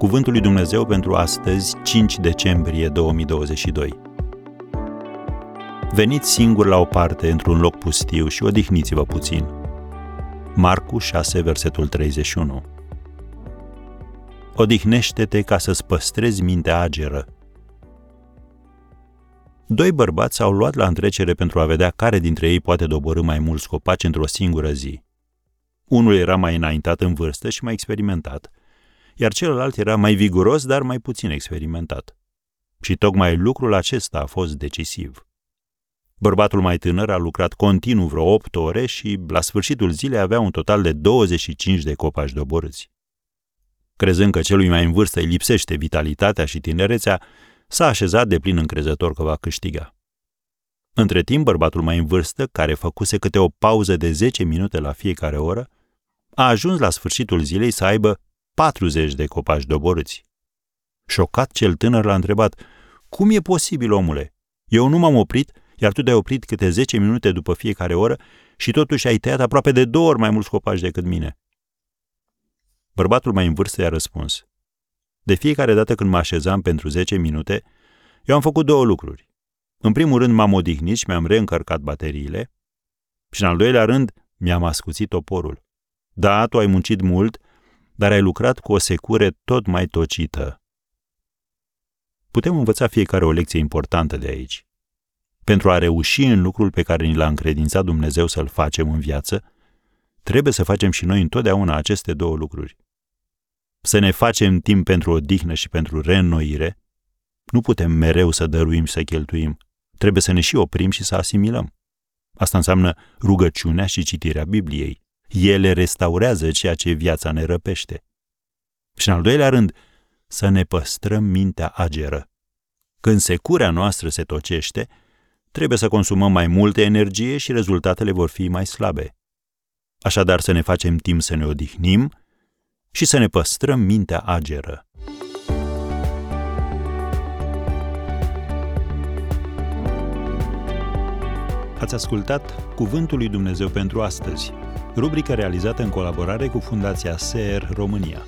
Cuvântul lui Dumnezeu pentru astăzi, 5 decembrie 2022. Veniți singuri la o parte într-un loc pustiu și odihniți-vă puțin. Marcu 6, versetul 31. Odihnește-te ca să-ți păstrezi mintea ageră. Doi bărbați s-au luat la întrecere pentru a vedea care dintre ei poate doborî mai mulți copaci într-o singură zi. Unul era mai înaintat în vârstă și mai experimentat, iar celălalt era mai viguros, dar mai puțin experimentat. Și tocmai lucrul acesta a fost decisiv. Bărbatul mai tânăr a lucrat continuu vreo 8 ore și, la sfârșitul zilei, avea un total de 25 de copaci doborâți. Crezând că celui mai în vârstă îi lipsește vitalitatea și tinerețea, s-a așezat de plin încrezător că va câștiga. Între timp, bărbatul mai în vârstă, care făcuse câte o pauză de 10 minute la fiecare oră, a ajuns la sfârșitul zilei să aibă 40 de copaci doborâți. Șocat, cel tânăr l-a întrebat: „Cum e posibil, omule? Eu nu m-am oprit, iar tu te-ai oprit câte 10 minute după fiecare oră și totuși ai tăiat aproape de 2 ori mai mulți copaci decât mine." Bărbatul mai în vârstă i-a răspuns: „De fiecare dată când mă așezam pentru 10 minute, eu am făcut 2 lucruri. În primul rând m-am odihnit și mi-am reîncărcat bateriile și în al doilea rând mi-am ascuțit toporul. Da, tu ai muncit mult, dar ai lucrat cu o secure tot mai tocită." Putem învăța fiecare o lecție importantă de aici. Pentru a reuși în lucrul pe care ni l-a încredințat Dumnezeu să-l facem în viață, trebuie să facem și noi întotdeauna aceste 2 lucruri. Să ne facem timp pentru odihnă și pentru reînnoire. Nu putem mereu să dăruim și să cheltuim. Trebuie să ne și oprim și să asimilăm. Asta înseamnă rugăciunea și citirea Bibliei. Ele restaurează ceea ce viața ne răpește. Și în al doilea rând, să ne păstrăm mintea ageră. Când securea noastră se tocește, trebuie să consumăm mai multă energie și rezultatele vor fi mai slabe. Așadar, să ne facem timp să ne odihnim și să ne păstrăm mintea ageră. Ați ascultat Cuvântul lui Dumnezeu pentru astăzi, rubrica realizată în colaborare cu Fundația SER România.